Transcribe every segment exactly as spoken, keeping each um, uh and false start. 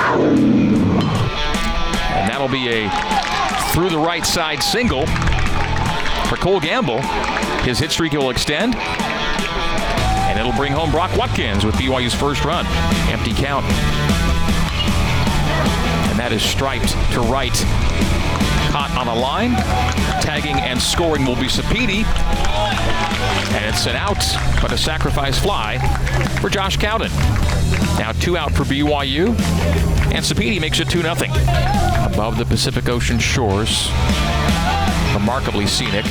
And that'll be a through the right side single for Cole Gamble. His hit streak will extend. And it'll bring home Brock Watkins with B Y U's first run. Empty count. And that is striped to right. Caught on a line. Tagging and scoring will be Sapiti. And it's an out, but a sacrifice fly for Josh Cowden. Now two out for B Y U. And Sapiti makes it two nothing. Above the Pacific Ocean shores. Remarkably scenic.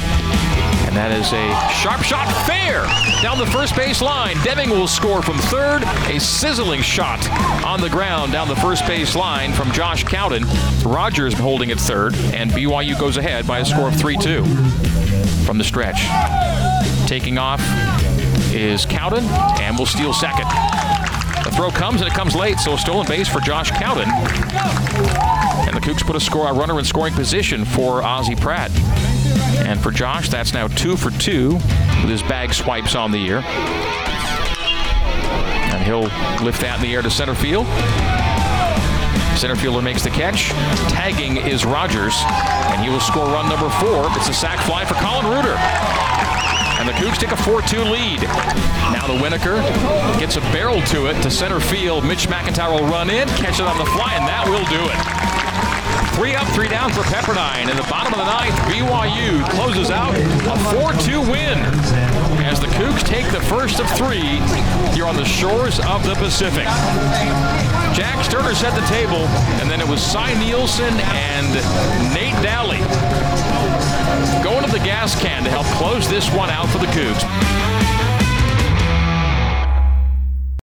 And that is a sharp shot, fair, down the first base line. Deming will score from third. A sizzling shot on the ground down the first base line from Josh Cowden. Rogers holding at third, and B Y U goes ahead by a score of three two from the stretch. Taking off is Cowden, and will steal second. The throw comes, and it comes late, so a stolen base for Josh Cowden. And the Cougs put a score, a runner in scoring position for Ozzie Pratt. And for Josh, that's now two for two with his bag swipes on the year. And he'll lift that in the air to center field. Center fielder makes the catch. Tagging is Rogers, and he will score run number four. It's a sac fly for Colin Reuter. And the Cougs take a four two lead. Now the Winokur gets a barrel to it to center field. Mitch McIntyre will run in, catch it on the fly, and that will do it. Three up, three down for Pepperdine. In the bottom of the ninth, B Y U closes out a four two win as the Cougs take the first of three here on the shores of the Pacific. Jack Sterner set the table, and then it was Cy Nielsen and Nate Daly going to the gas can to help close this one out for the Cougs.